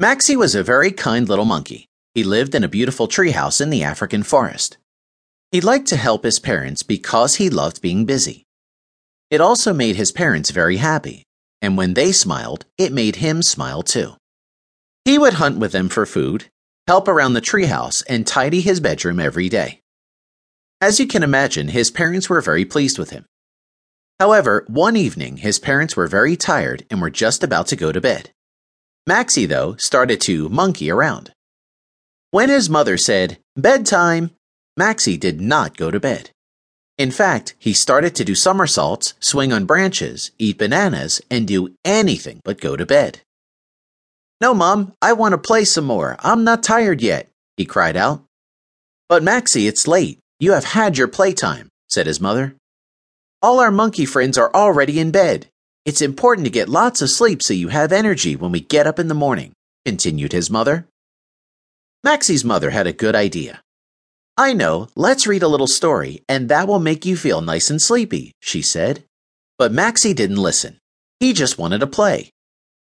Maxi was a very kind little monkey. He lived in a beautiful treehouse in the African forest. He liked to help his parents because he loved being busy. It also made his parents very happy, and when they smiled, it made him smile too. He would hunt with them for food, help around the treehouse, and tidy his bedroom every day. As you can imagine, his parents were very pleased with him. However, one evening, his parents were very tired and were just about to go to bed. Maxi, though, started to monkey around. When his mother said, "Bedtime," Maxi did not go to bed. In fact, he started to do somersaults, swing on branches, eat bananas, and do anything but go to bed. "No, Mom, I want to play some more. I'm not tired yet," he cried out. "But Maxi, it's late. You have had your playtime," said his mother. "All our monkey friends are already in bed. It's important to get lots of sleep so you have energy when we get up in the morning," continued his mother. Maxi's mother had a good idea. "I know, let's read a little story, and that will make you feel nice and sleepy," she said. But Maxi didn't listen. He just wanted to play,